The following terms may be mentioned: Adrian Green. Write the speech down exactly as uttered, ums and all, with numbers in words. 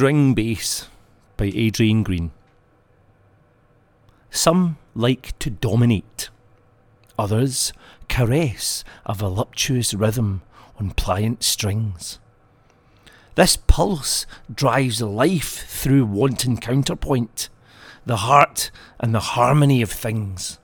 String Bass by Adrian Green. Some like to dominate, others caress a voluptuous rhythm on pliant strings. This pulse drives life through wanton counterpoint, the heart and the harmony of things.